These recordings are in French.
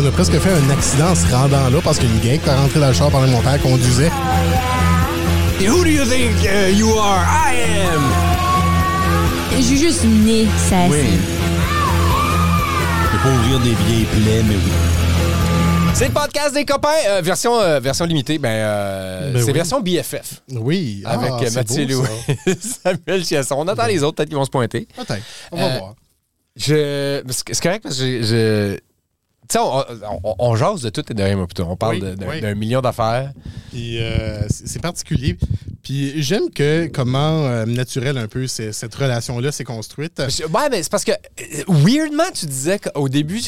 on a presque fait un accident en se rendant là parce qu'il y a une gang qui est rentrée dans le char pendant que mon père conduisait. « Who do you think you are? I am! » J'ai juste né, ça assis. Oui. Je peux pas ouvrir des vieilles plaies, mais oui. C'est le podcast des copains, version limitée, ben c'est oui. Version BFF. Oui. Avec Mathieu Louis, Samuel Chiasson. On attend les autres, peut-être qu'ils vont se pointer. Peut-être, on va voir. C'est correct parce que tu sais, on jase de tout et de rien, plutôt. On parle d'un million d'affaires. Puis c'est particulier. Puis j'aime comment naturel un peu cette relation-là s'est construite. Mais c'est parce que, weirdement, tu disais qu'au début,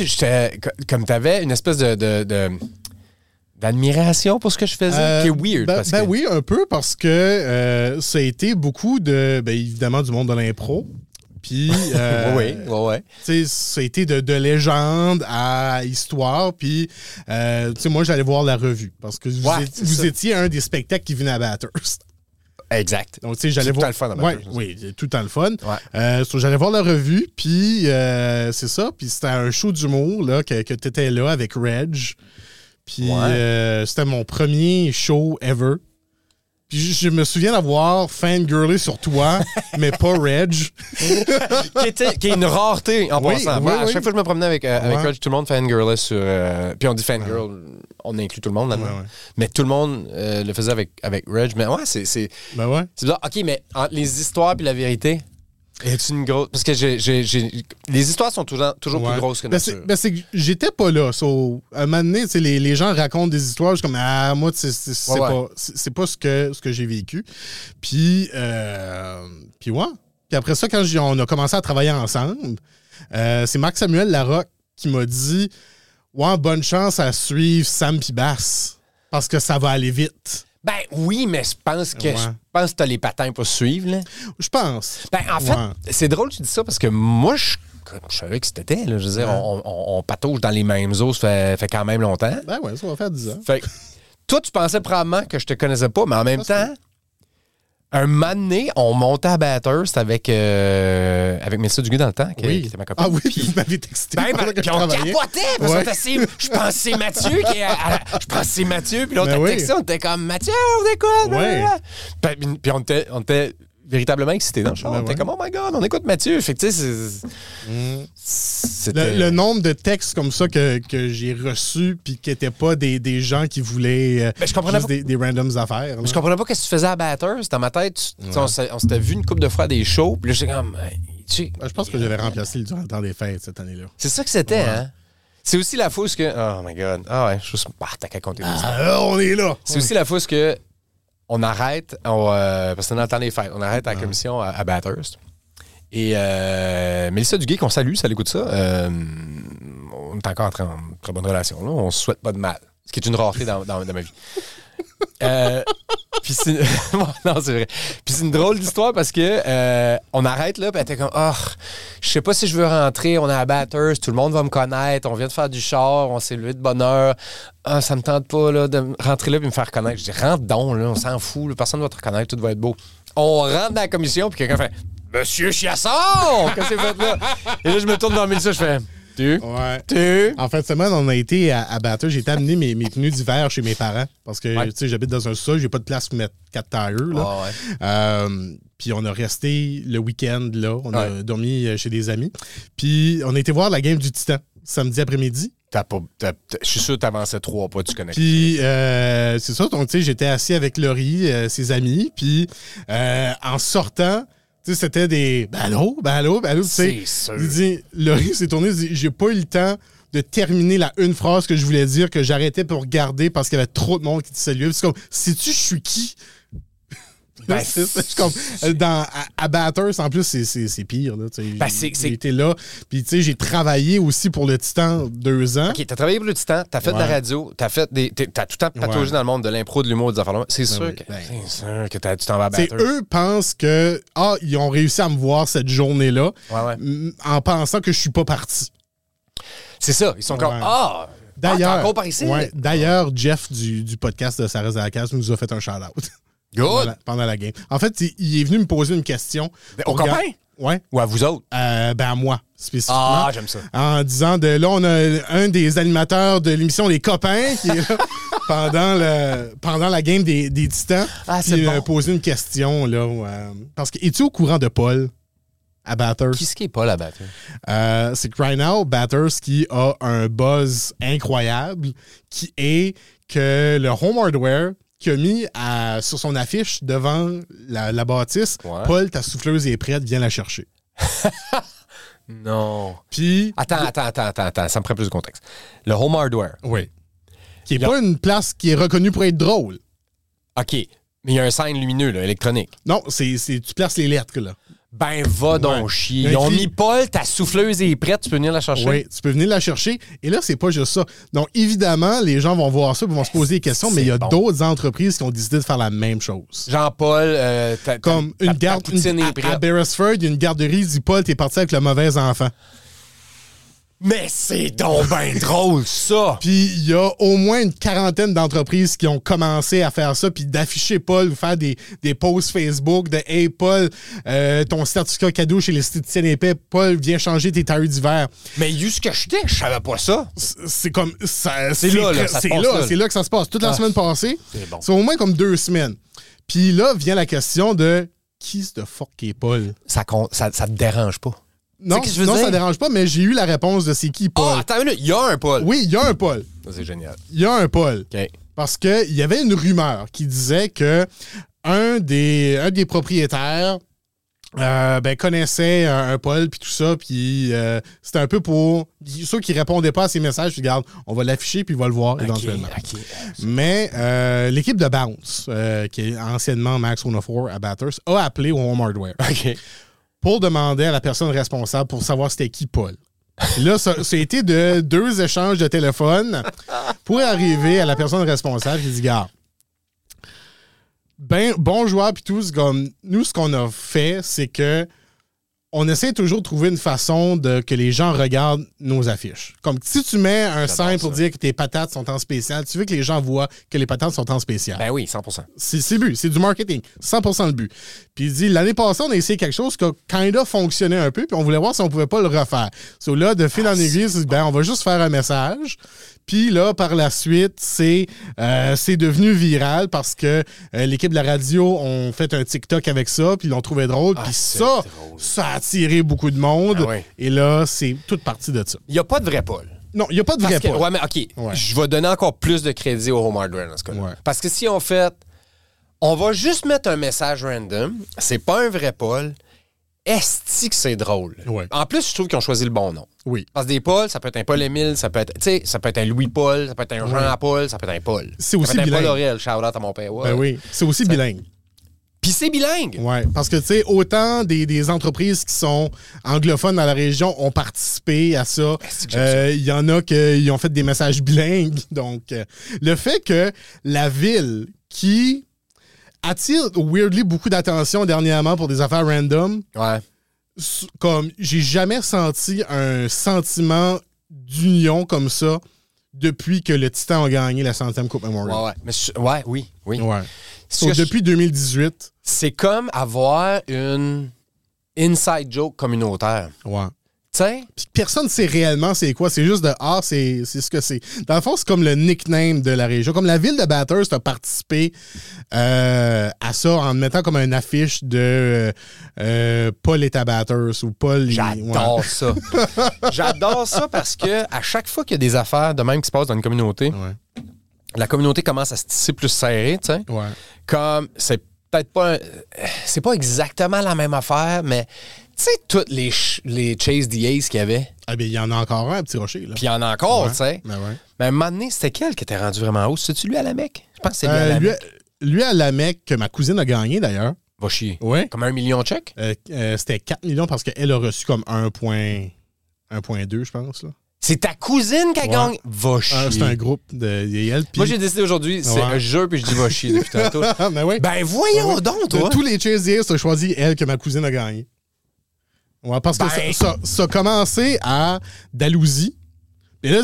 comme t'avais une espèce d'admiration pour ce que je faisais, qui est weird. Oui, un peu, parce que ça a été beaucoup évidemment, du monde de l'impro. Puis, tu sais, ça a été de légende à histoire. Puis, tu sais, moi, j'allais voir la revue parce que vous étiez un des spectacles qui venait à Bathurst. Exact. Donc, tu sais, j'allais voir. Tout le temps le fun à Bathurst. Oui, tout le temps le fun. Ouais. J'allais voir la revue, puis c'est ça. Puis, c'était un show d'humour là, que tu étais là avec Reg. Puis, c'était mon premier show ever. Je me souviens d'avoir fangirlé sur toi, mais pas Reg. Qui est une rareté en passant. Moi, à chaque fois que je me promenais avec Reg, tout le monde fangirlait sur... puis on dit fangirl, on inclut tout le monde là-dedans. Ouais. Mais tout le monde le faisait avec Reg. Mais c'est bizarre. OK, mais entre les histoires et la vérité... Est une grosse. Parce que les histoires sont toujours plus grosses que nature. C'est que j'étais pas là. So, à un moment donné, les gens racontent des histoires. Je suis comme, moi, c'est pas ce que j'ai vécu. Puis. Puis après ça, quand on a commencé à travailler ensemble, c'est Marc-Samuel Larocque qui m'a dit, bonne chance à suivre Sam Pibas parce que ça va aller vite. Ben oui, mais je pense que t'as les patins pour suivre, là. Je pense. Ben en fait, c'est drôle que tu dis ça parce que moi, je savais que c'était, là. Je veux dire, on patauge dans les mêmes eaux, ça fait quand même longtemps. Ben ouais, ça va faire 10 ans. Fait que toi, tu pensais probablement que je te connaissais pas, mais en même temps, un moment donné, on montait à Bathurst avec Mélissa Duguay dans le temps, qui était ma copine. Ah oui, puis vous m'avez texté. Puis on capotait, parce que je pense que c'est Mathieu qui est... Je pense que c'est Mathieu, puis là, on t'a texté, on était comme, Mathieu, on écoute! Oui. Puis on était véritablement excités dans le show. On était comme, oh my God, on écoute Mathieu! Fait que tu sais, c'est... Le nombre de textes comme ça que j'ai reçus, puis qui n'étaient pas des gens qui voulaient des randoms affaires. Je comprenais pas ce que tu faisais à Bathurst. Dans ma tête, on s'était vu une couple de fois à des shows, puis là, j'étais comme... Je pense que j'avais remplacé le temps des fêtes cette année-là. C'est ça que c'était, hein? C'est aussi la fausse que... Oh my God. Ah ouais, je suis... t'as qu'à compter. On est là! C'est aussi la fausse que... On arrête, parce qu'on entend les fêtes, on arrête à la commission à Bathurst. Et Mélissa Duguay, qu'on salue, ça l'écoute ça, on est encore en très bonne relation. Là. On se souhaite pas de mal, ce qui est une rareté dans ma vie. Puis c'est... non, c'est vrai. Puis c'est une drôle d'histoire parce que on arrête là, puis elle était comme, je sais pas si je veux rentrer, on est à Bathurst, tout le monde va me connaître, on vient de faire du char, on s'est levé de bonne heure. Ça me tente pas là, de rentrer là et me faire connaître. Je dis, rentre donc, là, on s'en fout, là, personne ne va te reconnaître, tout va être beau. On rentre dans la commission, puis quelqu'un fait, Monsieur Chiasson! Qu'est-ce que c'est fait là? Et là, je me tourne dans le milieu, je fais, Tu? En fin de semaine, on a été à Bathurst. J'ai été amener mes tenues d'hiver chez mes parents parce que tu sais, j'habite dans un sous-sol, j'ai pas de place pour mettre 4 tailleurs. Puis on a resté le week-end là. On a dormi chez des amis. Puis on a été voir la game du Titan samedi après-midi. Je suis sûr que tu avançais 3 pas, tu connais. Puis c'est ça, donc tu sais, j'étais assis avec Laurie, ses amis. Puis en sortant, tu sais, c'était des ben allô, tu sais. C'est sûr. Laurie s'est tournée, dit, j'ai pas eu le temps de terminer la une phrase que je voulais dire, que j'arrêtais pour regarder parce qu'il y avait trop de monde qui te saluait. C'est comme, sais-tu, je suis qui? Ben, c'est comme, à Bathurst, en plus, c'est pire. Là, ben, j'ai été là. Puis, tu sais, j'ai travaillé aussi pour le Titan 2 ans. OK, t'as travaillé pour le Titan, t'as fait de la radio, t'as tout le temps pataugé dans le monde de l'impro, de l'humour, des affaires. C'est sûr que tu t'en vas à Bathurst. Eux pensent que, ils ont réussi à me voir cette journée-là en pensant que je suis pas parti. C'est ça. Ils sont comme, D'ailleurs, Jeff du podcast de Sarah Zarakas nous a fait un shout-out. Good. Pendant la game. En fait, il est venu me poser une question. Au copain? Ouais. Ou à vous autres? À moi, spécifiquement. Ah, j'aime ça. En disant de là, on a un des animateurs de l'émission Les Copains qui est là pendant la game des Titans. Ah, c'est bon. Poser une question, là. Parce que, es-tu au courant de Paul à Bathurst? Qu'est-ce qui est Paul à Bathurst? C'est que right now, Bathurst qui a un buzz incroyable qui est que le Home Hardware qui a mis sur son affiche devant la bâtisse, ouais. Paul, ta souffleuse est prête, viens la chercher. Non. Puis. Attends, ça me prend plus de contexte. Le Home Hardware. Oui. Qui n'est pas une place qui est reconnue pour être drôle. OK. Mais il y a un signe lumineux, là, électronique. Non, c'est tu places les lettres, là. Ben, va donc chier. Ils ont mis Paul, ta souffleuse est prête, tu peux venir la chercher. Oui, tu peux venir la chercher. Et là, c'est pas juste ça. Donc, évidemment, les gens vont voir ça et vont se poser des questions, mais il y a d'autres entreprises qui ont décidé de faire la même chose. Jean-Paul, comme une garde à Beresford, il y a une garderie, dit Paul, t'es parti avec le mauvais enfant. Mais c'est donc ben drôle, ça! Puis il y a au moins une quarantaine d'entreprises qui ont commencé à faire ça, puis d'afficher Paul, ou faire des posts Facebook de « Hey, Paul, ton certificat cadeau chez l'esthéticienne épais, Paul, viens changer tes tailleurs d'hiver. » Mais juste que je savais pas ça. C'est comme... C'est là que ça se passe. Toute la semaine passée, c'est au moins comme 2 semaines. Puis là vient la question de « Qui ce fuck qui est Paul? » Ça te dérange pas? Non, ça ne dérange pas, mais j'ai eu la réponse de c'est qui, Paul. Ah, attends une minute, il y a un Paul. Oui, il y a un Paul. Ça, c'est génial. Il y a un Paul. OK. Parce qu'il y avait une rumeur qui disait que un des propriétaires connaissait un Paul, puis tout ça, puis c'était un peu pour ceux qui ne répondaient pas à ses messages, puis regarde, on va l'afficher, puis il va le voir éventuellement. Okay. Mais l'équipe de Bounce, qui est anciennement Max104 à Bathurst, a appelé au Home Hardware. OK. Pour demander à la personne responsable pour savoir c'était qui Paul. Là, ça a été de 2 échanges de téléphone pour arriver à la personne responsable qui dit « Garde, ben, bon joueur, puis tout, nous, ce qu'on a fait, c'est que on essaie toujours de trouver une façon que les gens regardent nos affiches. Comme si tu mets un sign pour dire que tes patates sont en spécial, tu veux que les gens voient que les patates sont en spécial. Ben oui, 100%. C'est le but, c'est du marketing. 100% le but. Puis il dit, l'année passée, on a essayé quelque chose qui a kind of fonctionné un peu, puis on voulait voir si on pouvait pas le refaire. So là, de fil en aiguille, on va juste faire un message. Puis là, par la suite, c'est devenu viral parce que l'équipe de la radio ont fait un TikTok avec ça, puis ils l'ont trouvé drôle. Puis ça a attiré beaucoup de monde. Ah ouais. Et là, c'est toute partie de ça. Il n'y a pas de vrai Paul. Non, il n'y a pas de vrai Paul. Ouais, mais OK, je vais donner encore plus de crédit au Home Hardware dans ce cas-là. Ouais. Parce que si on fait, on va juste mettre un message random, c'est pas un vrai Paul, est-ce que c'est drôle? Ouais. En plus, je trouve qu'ils ont choisi le bon nom. Oui. Parce que des Pauls, ça peut être un Paul-Émile, ça peut être un Louis-Paul, ça peut être un Jean-Paul, ça peut être un Paul. C'est aussi bilingue. Ça peut être un Paul Aurel, shout-out à mon père. Ouais. Ben oui, c'est aussi bilingue. Puis c'est bilingue! Oui, parce que, tu sais, autant des entreprises qui sont anglophones dans la région ont participé à ça. Il y en a qui ont fait des messages bilingues. Donc, le fait que la ville qui attire weirdly beaucoup d'attention dernièrement pour des affaires random. Ouais. Comme j'ai jamais senti un sentiment d'union comme ça depuis que le Titan a gagné la 100e Coupe Memorial. Ouais, ouais. Oui. Ouais. Depuis 2018. C'est comme avoir une inside joke communautaire. Ouais. T'sais? Personne ne sait réellement c'est quoi. C'est juste de « Ah, c'est ce que c'est ». Dans le fond, c'est comme le nickname de la région. Comme la ville de Bathurst a participé à ça en mettant comme une affiche de « Paul est à Bathurst » ou « Paul… » J'adore ça. J'adore ça parce que à chaque fois qu'il y a des affaires de même qui se passent dans une communauté, la communauté commence à se tisser plus serrée. Ouais. Comme c'est peut-être pas… C'est pas exactement la même affaire, mais… Tu sais, toutes les Chase the Ace qu'il y avait. Ah, ben, il y en a encore un, Petit Rocher. Puis il y en a encore, tu sais. Ben ouais. Mais à un moment donné, c'était quel qui était rendu vraiment haut? C'est-tu lui à la Mecque? Je pense que c'est lui à la Mecque. Lui à la Mecque, que ma cousine a gagné d'ailleurs. Va chier. Oui. Comme 1 million de chèques? C'était 4 millions parce qu'elle a reçu comme 1,2, je pense, là. C'est ta cousine qui a gagné. Va chier. C'est un groupe de Yale. Moi, j'ai décidé aujourd'hui, c'est un jeu, puis je dis va chier depuis tantôt. Ben, voyons donc, toi. De tous les Chase the Ace, t'as choisi elle que ma cousine a gagné. Ouais, parce que ça a commencé à Dalhousie. Et là,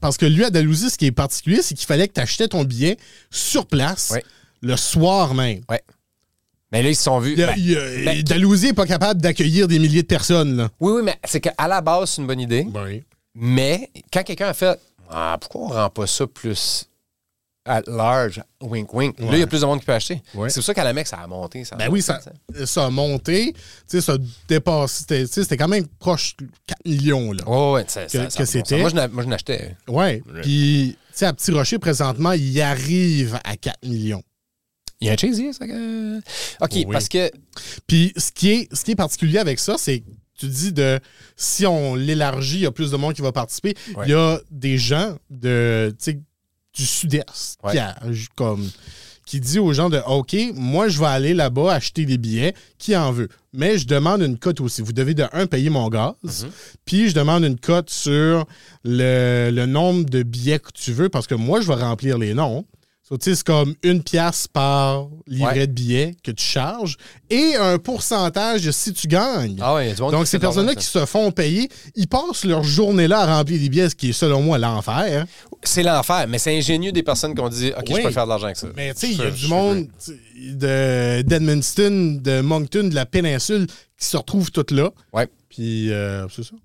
parce que lui, à Dalhousie, ce qui est particulier, c'est qu'il fallait que tu achetais ton billet sur place le soir même. Ouais. Mais là, ils se sont vus. Ben, Dalhousie n'est pas capable d'accueillir des milliers de personnes. Là. Oui, mais c'est qu'à la base, c'est une bonne idée. Oui. Mais quand quelqu'un a fait pourquoi on ne rend pas ça plus à large, wink wink, là, il y a plus de monde qui peut acheter. Ouais. C'est pour ça qu'à la Mecque, ça a monté. Ça a monté, ça a monté. Ça dépasse. C'était quand même proche de 4 millions. Là, ça c'était. Moi, je l'achetais. Oui. Puis, tu sais, à Petit Rocher, présentement, il arrive à 4 millions. Il y a un cheesy, ça. OK, oui. Parce que. Puis, ce qui est particulier avec ça, c'est. Tu dis de si on l'élargit, il y a plus de monde qui va participer. Ouais. Il y a des gens du sud-est qui dit aux gens de OK, moi je vais aller là-bas acheter des billets, qui en veut. Mais je demande une cote aussi. Vous devez payer mon gaz, puis je demande une cote sur le nombre de billets que tu veux parce que moi je vais remplir les noms. C'est comme 1$ par livret de billets que tu charges et un pourcentage de si tu gagnes. Ah ouais, donc, ces personnes-là qui se font payer, ils passent leur journée-là à remplir des billets, ce qui est, selon moi, l'enfer. C'est l'enfer, mais c'est ingénieux des personnes qui ont dit « OK, je peux faire de l'argent avec ça. » Mais tu sais, il y a du monde d'Edmundston, de Moncton, de la péninsule qui se retrouvent toutes là. Oui. Puis, c'est ça.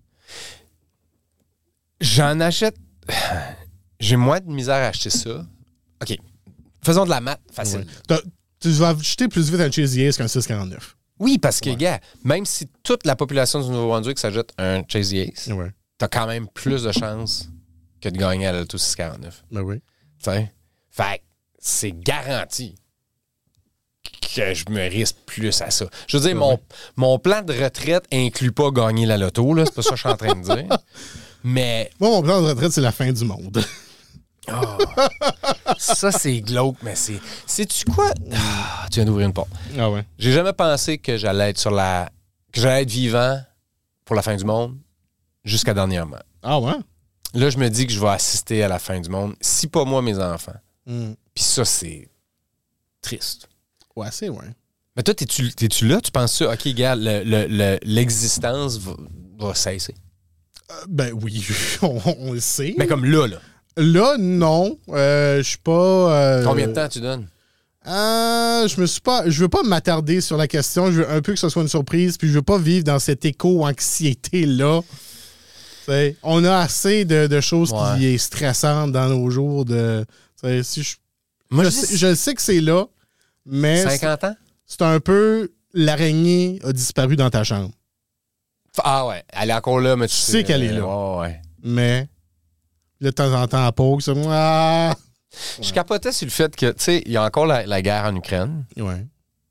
J'en achète... J'ai moins de misère à acheter ça. OK. Faisons de la maths facile. Ouais. Tu vas acheter plus vite un Chase Yates qu'un 6,49. Oui, parce que, gars, même si toute la population du Nouveau-Brunswick s'ajoute un Chase Yates, t'as quand même plus de chances que de gagner à l'Alto 6,49. Ben oui. T'sais? Fait que c'est garanti que je me risque plus à ça. Je veux dire, mon plan de retraite inclut pas gagner la loto, là. C'est pas ça que je suis en train de dire. Mais... Moi, mon plan de retraite, c'est la fin du monde. Oh. Ça, c'est glauque, mais c'est... Sais-tu quoi? Tu viens d'ouvrir une porte. Ah ouais. J'ai jamais pensé que j'allais être que j'allais être vivant pour la fin du monde jusqu'à dernièrement. Ah ouais? Là, je me dis que je vais assister à la fin du monde, si pas moi, mes enfants. Mm. Puis ça, c'est triste. Ouais, c'est ouais. Mais toi, t'es-tu là? Tu penses ça? OK, gars, l'existence va cesser. Ben oui, on le sait. Mais comme là, là. Là, non. Je suis pas... Combien de temps tu donnes? Je veux pas m'attarder sur la question. Je veux un peu que ce soit une surprise, puis je veux pas vivre dans cette éco-anxiété-là. T'sais, on a assez de choses qui est stressantes dans nos jours. Je sais que c'est là, mais... 50 ans? C'est un peu... L'araignée a disparu dans ta chambre. Ah ouais, elle est encore là, mais tu sais qu'elle est là. Oh, ouais. Mais... de temps en temps à Pau, c'est moi. Je capotais sur le fait que, tu sais, il y a encore la guerre en Ukraine. Ouais.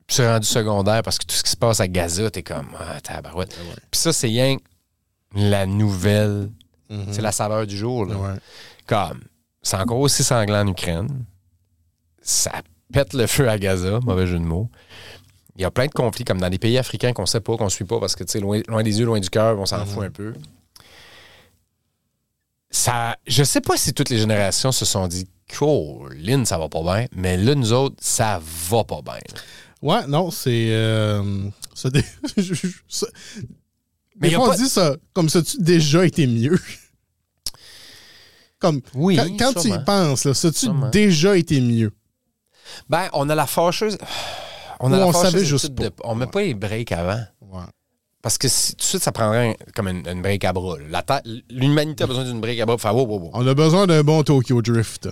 Puis c'est rendu secondaire parce que tout ce qui se passe à Gaza, t'es comme, tabarouette. Ouais. Puis ça, c'est rien que la nouvelle. Mm-hmm. C'est la saveur du jour, là. Ouais. Comme, c'est encore aussi sanglant en Ukraine. Ça pète le feu à Gaza, mauvais jeu de mots. Il y a plein de conflits, comme dans des pays africains qu'on sait pas, qu'on suit pas, parce que, tu sais, loin des yeux, loin du cœur, on s'en fout un peu. Ça, je sais pas si toutes les générations se sont dit « Colin, ça va pas bien », mais là, nous autres, ça va pas bien. Ouais, non, c'est... mais on dit ça, comme ça, tu déjà été mieux. Comme, oui, quand tu y penses, là, ça, tu déjà été mieux. Ben, on a la fâcheuse... On savait juste pas. On met pas les breaks avant. Ouais. Parce que tout de suite, ça prendrait comme une break à bras. L'humanité a besoin d'une break à bras pour faire wow. On a besoin d'un bon Tokyo Drift.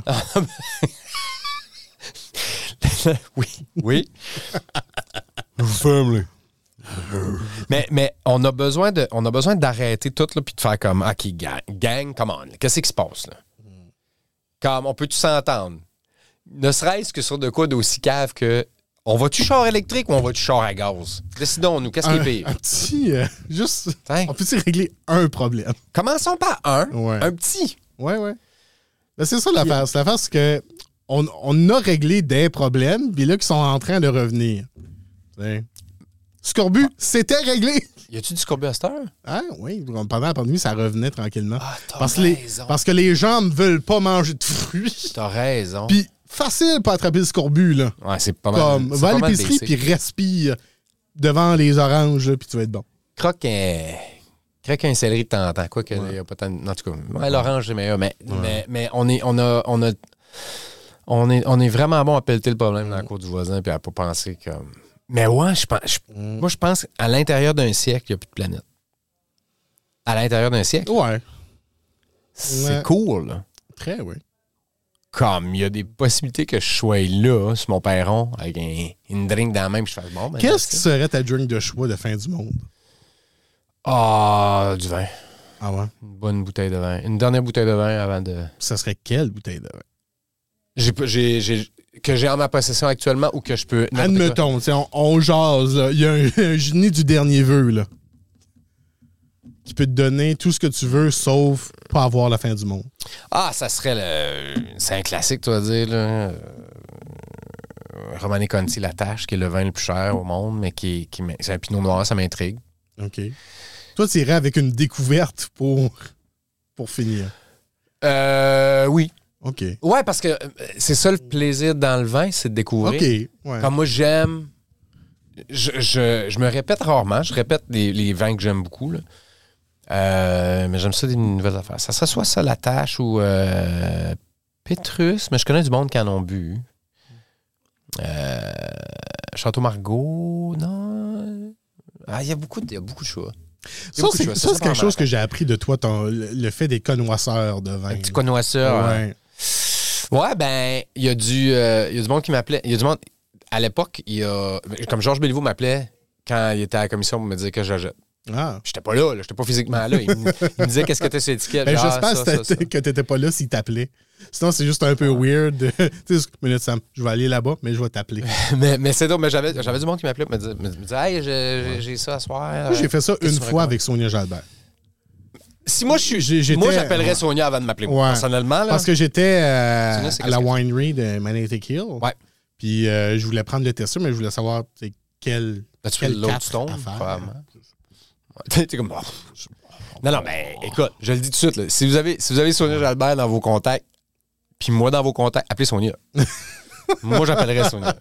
Oui. Family. Mais on a besoin d'arrêter tout là, puis de faire comme OK, gang, come on. Là. Qu'est-ce qui se passe là? Comme on peut-tu s'entendre? Ne serait-ce que sur de quoi d'aussi cave que. On va-tu char électrique ou on va-tu char à gaz? Décidons-nous, qu'est-ce qui est pire? Un petit... on peut-tu régler un problème? Commençons par un. Ouais. Un petit. Oui. Ben, c'est ça l'affaire. C'est l'affaire, c'est qu'on a réglé des problèmes, puis là, qui sont en train de revenir. T'sais. Scorbut, c'était réglé! Y a-tu du scorbut à cette heure? Ah oui, pendant la pandémie, ça revenait tranquillement. Ah, parce que les gens ne veulent pas manger de fruits. T'as raison. Puis... facile pour attraper le scorbut, là. Ouais, c'est pas mal. Comme, va à l'épicerie, puis respire devant les oranges, puis tu vas être bon. Croque un céleri de temps en temps. Quoi que, y a pas tant... En tout cas, l'orange, c'est meilleur, mais on est vraiment bon à pelleter le problème dans la cour du voisin, puis à pas penser comme... Mais ouais, moi, je pense qu'à l'intérieur d'un siècle, il n'y a plus de planète. À l'intérieur d'un siècle? Ouais. C'est cool, là. Très, oui. Comme, il y a des possibilités que je sois là, sur mon perron, avec une drink dans la main, puis je fasse bon. Ben, qu'est-ce qui serait ta drink de choix de fin du monde? Du vin. Ah ouais? Une bonne bouteille de vin. Une dernière bouteille de vin avant de... Ça serait quelle bouteille de vin? Que j'ai en ma possession actuellement ou que je peux... Admettons, on jase, là. Il y a un génie du dernier vœu, là. Qui peut te donner tout ce que tu veux, sauf pas avoir la fin du monde. Ah, ça serait le... C'est un classique, tu vas dire, là. Romanée Conti, La Tâche, qui est le vin le plus cher au monde, mais qui c'est un pinot noir, ça m'intrigue. OK. Toi, tu irais avec une découverte pour finir. Oui. OK. Ouais, parce que c'est ça le plaisir dans le vin, c'est de découvrir. OK. Ouais. Comme moi, j'aime... Je me répète rarement. Je répète les vins que j'aime beaucoup, là. Mais j'aime ça des nouvelles affaires. Ça serait soit ça, La Tâche ou Pétrus, mais je connais du monde qui en ont bu. Château Margaux, non... Ah, il y a beaucoup de choix. Ça, c'est quelque chose que j'ai appris de toi, le fait des connoisseurs de vin. Un petit connoisseur. Ouais. Hein. Ouais, ben, il y a du monde qui m'appelait. Il y a du monde. À l'époque, comme Georges Béliveau m'appelait quand il était à la commission pour me dire que je jette. Ah. J'étais pas là, j'étais pas physiquement là. Il me disait qu'est-ce que t'es sur l'étiquette. Ben, j'espère que t'étais pas là s'il t'appelait. Sinon, c'est juste un peu weird. Tu sais, je vais aller là-bas, mais je vais t'appeler. mais c'est drôle, mais j'avais du monde qui m'appelait pour me disait, hey, j'ai ça à soir. J'ai fait ça une fois avec Sonia Jalbert. Si moi, j'appellerais Sonia avant de m'appeler, ouais, personnellement. Là. Parce que j'étais à la winery de Magnetic Hill. Ouais. Puis je voulais prendre le testeur, mais je voulais savoir quel l'autre ton, probablement. T'es comme... Non, mais écoute, je le dis tout de suite. Là, si vous avez Sonia Jalbert dans vos contacts, puis moi dans vos contacts, appelez Sonia. Moi, j'appellerais Sonia.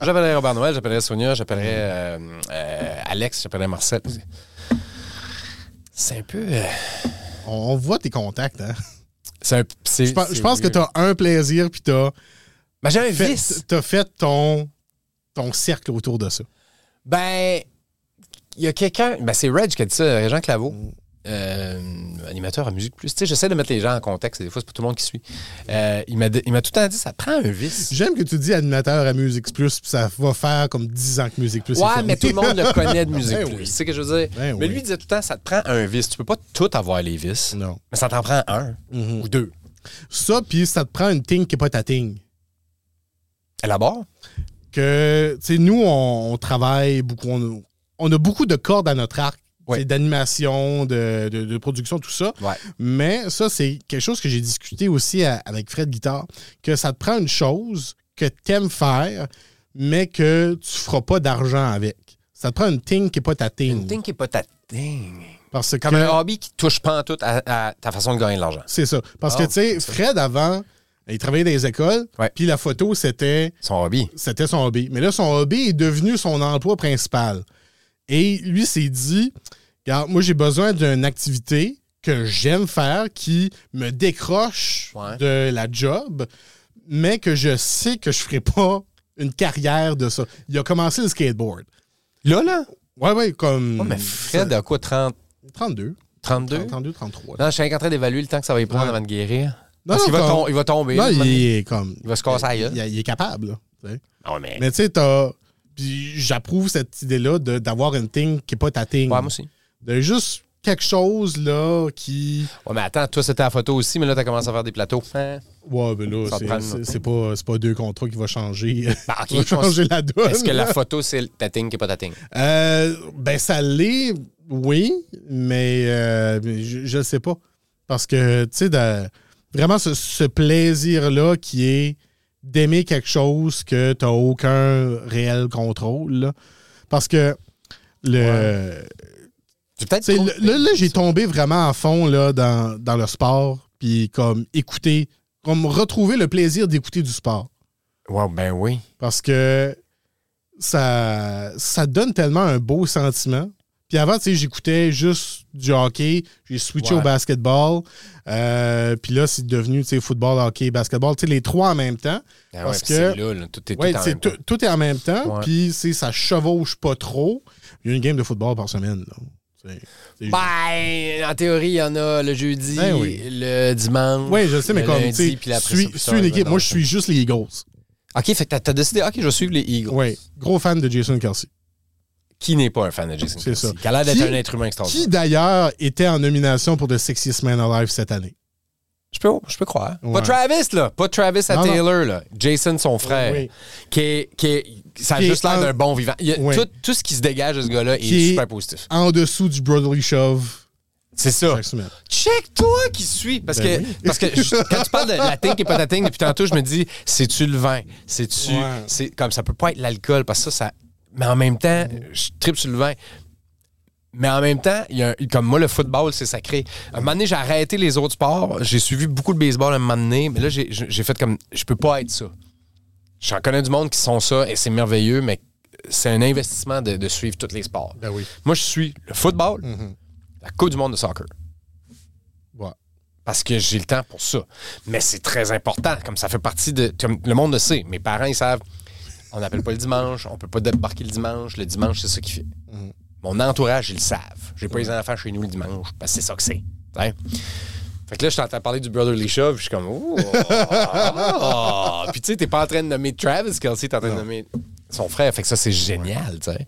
J'appellerais Robert Noël, j'appellerais Sonia, j'appellerais Alex, j'appellerais Marcel. C'est un peu... On voit tes contacts, hein? Je pense que t'as un plaisir, puis t'as... Ben, j'ai un vice. T'as fait ton cercle autour de ça. Ben... Il y a quelqu'un, ben c'est Reg qui a dit ça, Réjean Claveau, animateur à Musique Plus. Tu sais, j'essaie de mettre les gens en contexte, des fois, c'est pas tout le monde qui suit. Il m'a tout le temps dit, ça prend un vice. J'aime que tu dis animateur à Musique Plus, puis ça va faire comme 10 ans que Musique Plus est fermé. Ouais, mais tout le monde le connaît de Musique Plus. Oui. Tu sais ce que je veux dire? Ben mais lui, il disait tout le temps, ça te prend un vice. Tu peux pas tout avoir les vices. Non. Mais ça t'en prend un ou deux. Ça, puis ça te prend une ting qui n'est pas ta ting. Élabore. Que, tu sais, nous, on travaille beaucoup, on a beaucoup de cordes à notre arc, ouais, d'animation, de production, tout ça. Ouais. Mais ça, c'est quelque chose que j'ai discuté aussi avec Fred Guitar, que ça te prend une chose que tu aimes faire, mais que tu ne feras pas d'argent avec. Ça te prend une thing qui n'est pas ta thing. Une thing qui n'est pas ta thing. Parce que, comme un hobby qui ne touche pas en tout à ta façon de gagner de l'argent. C'est ça. Parce que, tu sais, Fred, avant... Il travaillait dans les écoles, puis la photo, c'était... Son hobby. C'était son hobby. Mais là, son hobby est devenu son emploi principal. Et lui s'est dit, regarde, moi, j'ai besoin d'une activité que j'aime faire, qui me décroche de la job, mais que je sais que je ne ferai pas une carrière de ça. Il a commencé le skateboard. Là? Oui, comme... Oh, mais Fred a quoi, 30... 32, 33. Non, je suis en train d'évaluer le temps que ça va y prendre avant de guérir. Parce qu'il va tomber. Non, il va se casser ailleurs. Il est capable. Là, non, mais tu sais, j'approuve cette idée-là d'avoir une thing qui n'est pas ta thing. Ouais, moi aussi. De juste quelque chose là qui... Ouais, mais attends, toi, c'était la photo aussi, mais là, tu as commencé à faire des plateaux. Hein? Ouais, mais là, c'est pas deux contrats qui vont changer, changer la donne. Est-ce que la photo, c'est ta thing qui n'est pas ta thing? Ben, ça l'est, oui, mais je ne sais pas. Parce que, tu sais, vraiment, ce plaisir-là qui est d'aimer quelque chose que tu n'as aucun réel contrôle. Là. Parce que j'ai tombé vraiment à fond là, dans le sport, puis comme écouter, comme retrouver le plaisir d'écouter du sport. Wow, ben oui. Parce que ça donne tellement un beau sentiment. Puis avant, tu sais, j'écoutais juste du hockey. J'ai switché au basketball. Puis là, c'est devenu, tu sais, football, hockey, basketball. Tu sais, les trois en même temps. Ah ouais, parce que c'est là, tout est en même temps. Puis ça chevauche pas trop. Il y a une game de football par semaine, là. En théorie, il y en a le jeudi, le dimanche. Oui, je sais, mais comme tu suis une équipe, moi je suis juste les Eagles. OK, fait que t'as décidé, OK, je vais suivre les Eagles. Oui, gros fan de Jason Kelce. Qui n'est pas un fan de Jason Kelce? Qui a l'air d'être un être humain extraordinaire. Qui d'ailleurs était en nomination pour The Sexiest Man Alive cette année. Je peux croire. Ouais. Pas Travis, là. Pas Travis à Taylor, là. Jason, son frère. Oui. Ça a juste l'air d'un bon vivant. Tout ce qui se dégage de ce gars-là est super positif. En dessous du Brotherly Shove. C'est ça. Check-toi qui suit. Parce que quand tu parles de la thing et pas la thing, depuis tantôt, je me dis, c'est-tu le vin? C'est comme ça peut pas être l'alcool. Parce que ça. Mais en même temps, je tripe sur le vin. Mais en même temps, comme moi, le football, c'est sacré. À un moment donné, j'ai arrêté les autres sports. J'ai suivi beaucoup de baseball à un moment donné. Mais là, j'ai fait comme... Je peux pas être ça. J'en connais du monde qui sont ça et c'est merveilleux, mais c'est un investissement de suivre tous les sports. Ben oui. Moi, je suis le football, la Coupe du monde de soccer. Ouais. Parce que j'ai le temps pour ça. Mais c'est très important. Comme ça fait partie de... Comme le monde le sait. Mes parents, ils savent. On n'appelle pas le dimanche. On peut pas débarquer le dimanche. Le dimanche, c'est ça qui fait. Mm-hmm. Mon entourage, ils le savent. J'ai pas les enfants chez nous le dimanche, parce que c'est ça que c'est. T'sais? Fait que là, je t'entends parler du Brotherly Shove, je suis comme... Oh. Puis tu sais, t'es pas en train de nommer Travis Kelce, t'es en train de nommer son frère. Fait que ça, c'est génial, tu sais.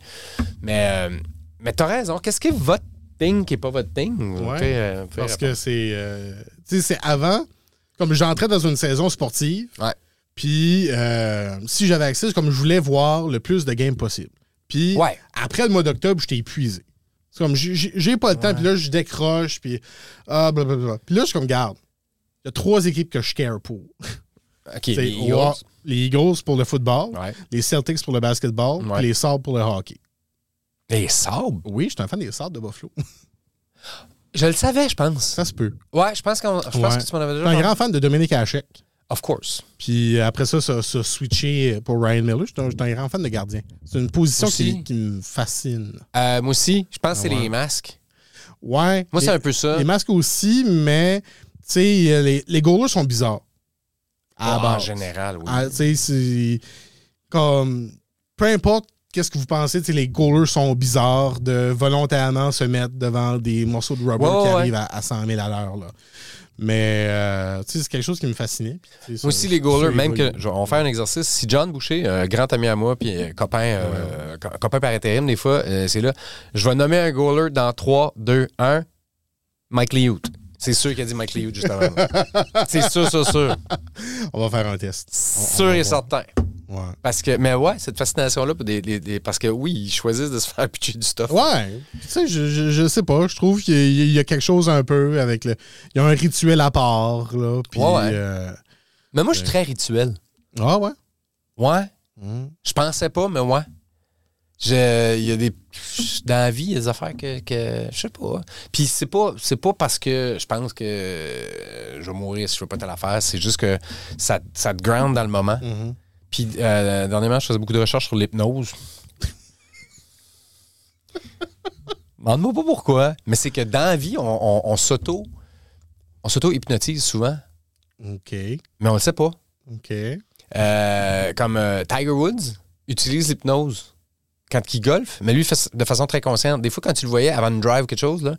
Mais t'as raison. Qu'est-ce qui est votre thing qui est pas votre thing? Ouais, parce que c'est... tu sais, c'est avant, comme j'entrais dans une saison sportive, puis si j'avais accès, c'est comme je voulais voir le plus de games possible. Puis après le mois d'octobre, j'étais épuisé. C'est comme, j'ai pas le temps, puis là, je décroche, puis blablabla. Puis là, je suis comme, garde, il y a trois équipes que je care pour. OK, les Eagles pour le football, les Celtics pour le basketball, puis les Sabres pour le hockey. Les Sabres? Oui, je suis un fan des Sabres de Buffalo. Je le savais, je pense. Ça se peut. Ouais, je pense que tu m'en avais déjà parlé. Je suis un grand fan de Dominique Hašek. Of course. Puis après ça, ça switché pour Ryan Miller. J'étais un grand fan de gardien. C'est une position qui me fascine. Moi aussi, je pense que c'est les masques. Ouais. Moi, c'est un peu ça. Les masques aussi, mais tu sais, les goalers sont bizarres. En général, oui. Tu sais, c'est comme... Peu importe qu'est-ce que vous pensez, tu sais, les goalers sont bizarres de volontairement se mettre devant des morceaux de rubber qui arrivent à 100 000 à l'heure, là. Mais, tu sais, c'est quelque chose qui me fascinait. Moi aussi, les goalers, même que... On va faire un exercice. Si John Boucher, grand ami à moi, puis copain par intérim, des fois, c'est là. Je vais nommer un goaler dans 3, 2, 1. Mike Liut. C'est sûr qu'il a dit Mike Liut, juste avant. C'est sûr. On va faire un test. Sûr et certain. Ouais. Parce que, mais cette fascination-là, parce que oui, ils choisissent de se faire pitcher du stuff. Ouais, tu sais, je sais pas, je trouve qu'il y a quelque chose un peu avec le... Il y a un rituel à part, là, puis... mais moi, je suis très rituel. Ah ouais? Ouais. Je pensais pas, mais ouais. Il y a des... Dans la vie, il y a des affaires que je sais pas. Puis c'est pas parce que je pense que je vais mourir si je fais pas telle affaire, c'est juste que ça te ground dans le moment. Mm-hmm. Puis, dernièrement, je faisais beaucoup de recherches sur l'hypnose. Demande-moi pas pourquoi, mais c'est que dans la vie, on s'auto-hypnotise souvent. OK. Mais on le sait pas. OK. Comme Tiger Woods utilise l'hypnose quand il golfe, mais lui, de façon très consciente. Des fois, quand tu le voyais avant une drive ou quelque chose, là,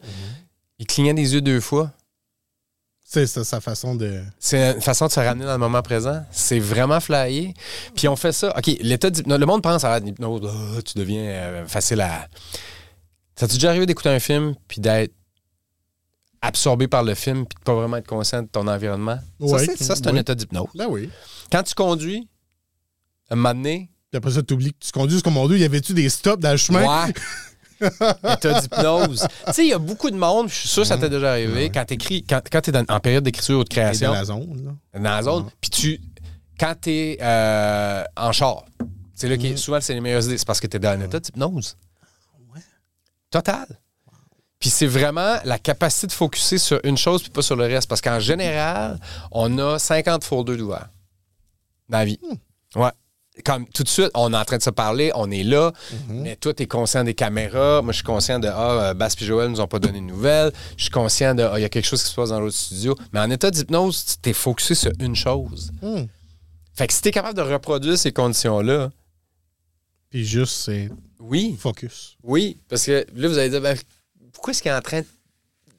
il clignait des yeux 2 fois. C'est sa façon de... C'est une façon de se ramener dans le moment présent. C'est vraiment flyé. Puis on fait ça. OK, l'état d'hypnose... Le monde pense à l'hypnose. Oh, tu deviens facile à... Ça t'est déjà arrivé d'écouter un film puis d'être absorbé par le film puis de pas vraiment être conscient de ton environnement? Ouais, ça, c'est un état d'hypnose. Ben oui. Quand tu conduis, à un moment donné... Puis après ça, t'oublies que tu conduis comme mon Dieu. Y avait-tu des stops dans le chemin? Ouais. État d'hypnose. Tu sais, il y a beaucoup de monde, je suis sûr que ça t'est déjà arrivé, quand t'écris, quand t'es en période d'écriture ou de création. Dans la zone, là. Dans la zone. Puis quand t'es en char, c'est là que souvent c'est les meilleures idées. C'est parce que t'es dans un état d'hypnose. Ouais. Total. Wow. Puis c'est vraiment la capacité de focusser sur une chose puis pas sur le reste. Parce qu'en général, on a 50 folders d'ouvert dans la vie. Ouais. comme tout de suite, on est en train de se parler, on est là, mais toi, t'es conscient des caméras. Moi, je suis conscient de Bass et Joël nous ont pas donné de nouvelles. Je suis conscient de il y a quelque chose qui se passe dans l'autre studio. Mais en état d'hypnose, tu t'es focusé sur une chose. Fait que si t'es capable de reproduire ces conditions-là. Puis juste, c'est. Oui. Focus. Oui. Parce que là, vous allez dire, ben, pourquoi est-ce qu'il est en train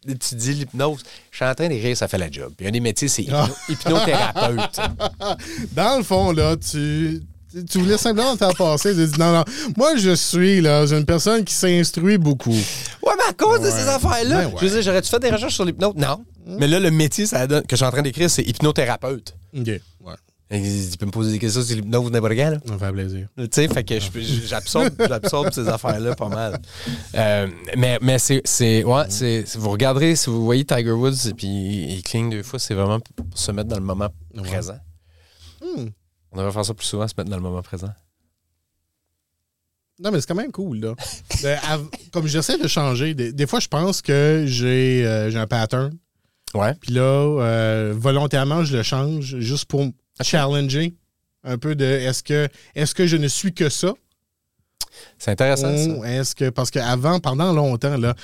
de. Tu dis l'hypnose. Je suis en train d'écrire, ça fait la job. Il y a des métiers, c'est hypnothérapeute. Dans le fond, là, tu voulais simplement t'en passer. Tu dis non. Moi, je suis là, une personne qui s'instruit beaucoup. Ouais, mais à cause de ces affaires-là, je veux dire, j'aurais-tu fait des recherches sur l'hypnose? Non. Mais là, le métier ça donne, que je suis en train d'écrire, c'est hypnothérapeute. OK. Ouais. Tu peux me poser des questions sur l'hypnose n'importe quand, là? Ça me fait plaisir. Tu sais, fait que j'absorbe ces affaires-là pas mal. Mais c'est ouais, c'est... Vous regarderez, si vous voyez Tiger Woods et puis il cligne deux fois, c'est vraiment pour se mettre dans le moment présent. On devrait faire ça plus souvent, se mettre dans le moment présent. Non, mais c'est quand même cool, là. Comme j'essaie de changer, des fois, je pense que j'ai un pattern. Ouais. Puis là, volontairement, je le change juste pour... challenger un peu de est-ce que je ne suis que ça? C'est intéressant, ça. Est-ce que, parce qu'avant, pendant longtemps, là,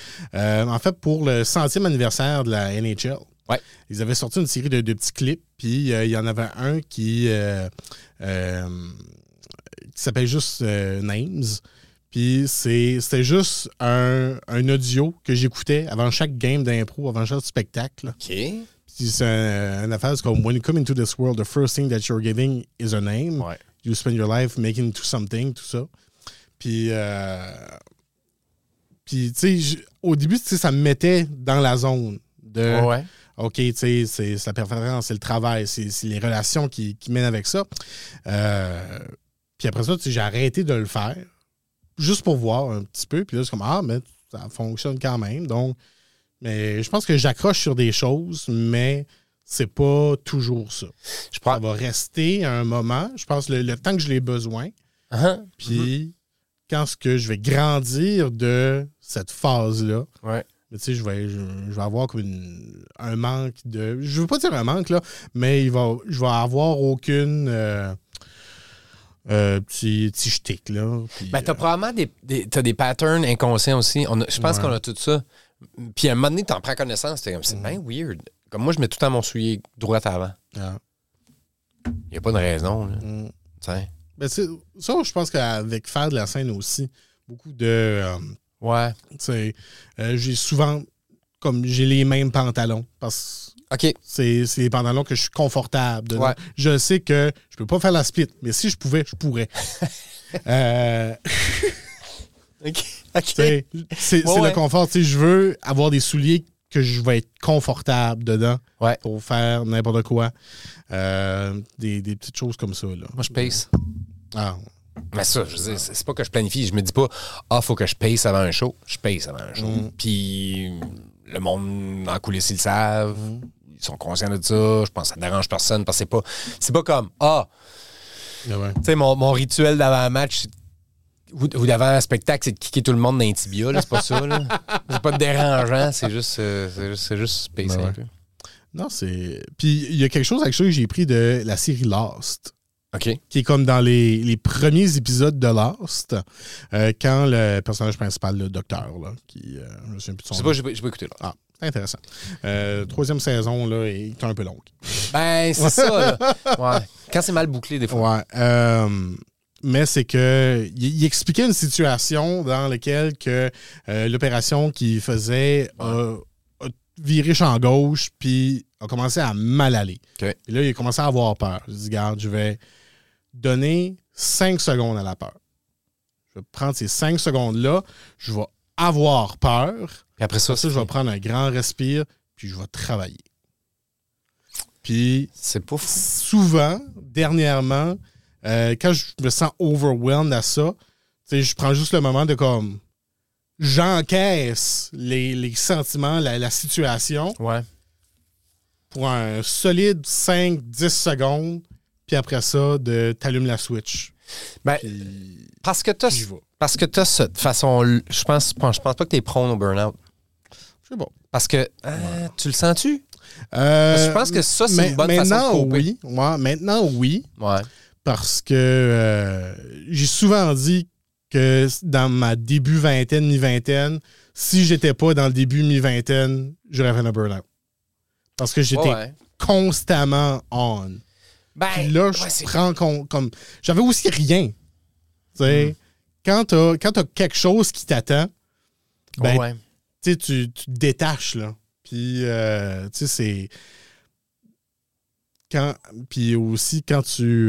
en fait, pour le 100e anniversaire de la NHL, ils avaient sorti une série de petits clips, puis il y en avait un qui s'appelle juste Names, puis c'était juste un audio que j'écoutais avant chaque game d'impro, avant chaque spectacle. OK. C'est une affaire comme « When you come into this world, the first thing that you're giving is a name. Ouais. You spend your life making it to something, tout ça. » Puis tu sais, au début, ça me mettait dans la zone de OK, tu sais, c'est la performance, c'est le travail, c'est les relations qui mènent avec ça. Puis après ça, j'ai arrêté de le faire juste pour voir un petit peu. Puis là, c'est comme « Ah, mais ça fonctionne quand même. » Donc, mais je pense que j'accroche sur des choses, mais c'est pas toujours ça. Ça va rester un moment, je pense, le temps que je l'ai besoin. Puis quand ce que je vais grandir de cette phase-là, tu sais, je vais avoir comme un manque de... Je veux pas dire un manque, là, mais je vais avoir aucune... petit shtick, là. Ben, t'as probablement des patterns inconscients aussi. Je pense qu'on a tout ça. Puis à un moment donné, t'en prends connaissance. T'es comme, c'est bien weird. Comme moi, je mets tout le temps mon soulier droit avant. Il n'y a pas de raison. Là. Ben, ça, je pense qu'avec faire de la scène aussi, beaucoup de... j'ai souvent... Comme j'ai les mêmes pantalons. Parce que c'est les pantalons que je suis confortable. Je sais que je peux pas faire la split, mais si je pouvais, je pourrais. C'est le confort. Je veux avoir des souliers que je vais être confortable dedans pour faire n'importe quoi. Des petites choses comme ça. Là. Moi, je pace. Mais ça, je veux dire, c'est pas que je planifie. Je me dis pas, faut que je pace avant un show. Je pace avant un show. Puis le monde en coulisses, ils le savent. Ils sont conscients de ça. Je pense que ça ne dérange personne parce que c'est pas comme, tu sais, mon rituel d'avant un match, ou d'avant un spectacle, c'est de kicker tout le monde dans les tibias, là, c'est pas ça, là. C'est pas dérangeant, c'est juste pacing un peu. Non, c'est... Puis il y a quelque chose avec ça que j'ai pris de la série Lost. OK. Qui est comme dans les premiers épisodes de Lost, quand le personnage principal, le docteur, là, qui... je me souviens plus de son nom. Je sais pas, j'ai pas écouté, là. Intéressant. 3e saison, là, est un peu longue. Ben, c'est ça, là. Quand c'est mal bouclé, des fois. Mais c'est que il expliquait une situation dans laquelle que l'opération qu'il faisait a viré champ gauche puis a commencé à mal aller. Et là, il a commencé à avoir peur. Il dit, regarde, je vais donner 5 secondes à la peur. Je vais prendre ces 5 secondes-là, je vais avoir peur. Et après ça, je vais prendre un grand respire puis je vais travailler. Puis c'est pas fou. Souvent, dernièrement... quand je me sens overwhelmed à ça, je prends juste le moment de comme j'encaisse les sentiments, la situation pour un solide 5-10 secondes, puis après ça, t'allumes la switch. Ben, pis, parce que t'as cette façon, je pense pas que t'es prone au burn-out. C'est bon. Parce que tu le sens-tu? Je pense que ça, c'est une bonne façon de couper. Maintenant, oui. parce que j'ai souvent dit que dans ma début vingtaine, mi-vingtaine, si j'étais pas dans le début mi-vingtaine, j'aurais fait un burn-out. Parce que j'étais constamment on. Ben, puis là, je prends comme... J'avais aussi rien. Mm. Quand t'as quelque chose qui t'attend, ben, tu te détaches, là. Puis, tu sais, c'est... Puis aussi, quand tu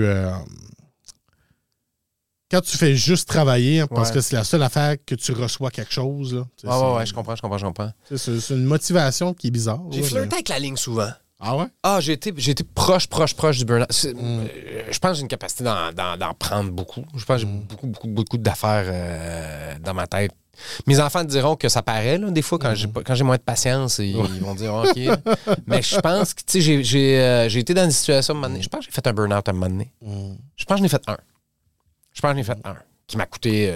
fais juste travailler, hein, parce que c'est la seule affaire que tu reçois quelque chose, là. Je comprends. C'est une motivation qui est bizarre. J'ai flirté avec la ligne souvent. Ah ouais? Ah, j'ai été proche du burn-out. Je pense que j'ai une capacité d'en prendre beaucoup. Je pense que j'ai beaucoup d'affaires dans ma tête. Mes enfants diront que ça paraît, là, des fois, quand j'ai moins de patience, ils vont dire OK. Mais je pense que, tu sais, j'ai été dans une situation à un moment donné. Je pense que j'ai fait un burn-out à un moment donné. Je pense que j'en ai fait un. Qui m'a coûté.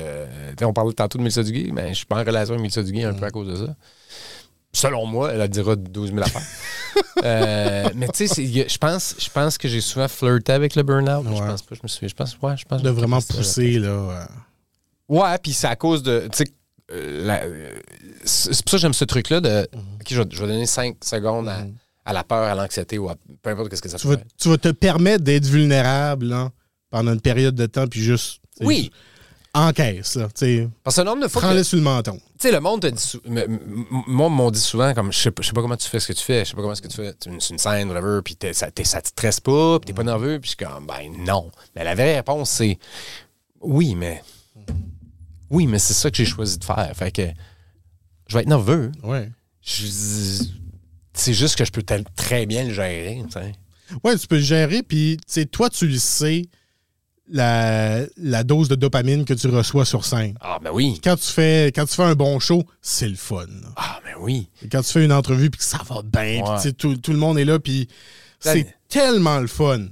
On parlait tantôt de Mélissa Duguay, mais je suis pas en relation avec Mélissa Duguay un peu à cause de ça. Selon moi, elle dira 12 000 affaires. Mais tu sais, je pense que j'ai souvent flirté avec le burn-out. Ouais. Je pense pas, je me suis... Je pense de vraiment pousser, là. Ouais, puis c'est à cause de... Tu sais, c'est pour ça que j'aime ce truc-là de... OK, je vais donner 5 secondes à la peur, à l'anxiété ou à peu importe ce que ça peut être. Tu vas te permettre d'être vulnérable, hein, pendant une période de temps, puis juste... Oui! Encaisse, là, tu sais. Parce que le nombre de fois que... Prends-le sur le menton. Tu sais, le monde te dit... Moi, m'ont dit souvent, comme, je sais pas comment tu fais ce que tu fais, c'est une scène, whatever, puis ça te stresse pas, puis t'es pas nerveux, puis je suis comme, ben non. Mais la vraie réponse, c'est... Oui, mais c'est ça que j'ai choisi de faire. Fait que... Je vais être nerveux. Ouais. C'est juste que je peux très bien le gérer, tu sais. Ouais, tu peux le gérer, puis, tu sais, toi, tu le sais... La dose de dopamine que tu reçois sur scène. Ah, ben oui. Quand tu fais un bon show, c'est le fun. Ah, ben oui. Et quand tu fais une entrevue, puis que ça va bien, puis tout le monde est là, puis c'est tellement le fun.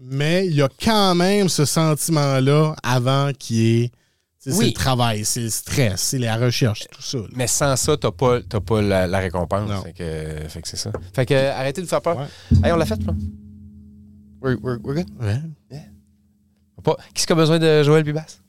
Mais il y a quand même ce sentiment-là avant qui est... C'est le travail, c'est le stress, c'est la recherche, tout ça. Là. Mais sans ça, t'as pas la récompense. Fait que c'est ça. Fait que arrêtez de vous faire peur. Ouais. Hey, on l'a fait, là. We're good? Ouais. Yeah. Qu'est-ce qu'on a besoin de Joël Pibas?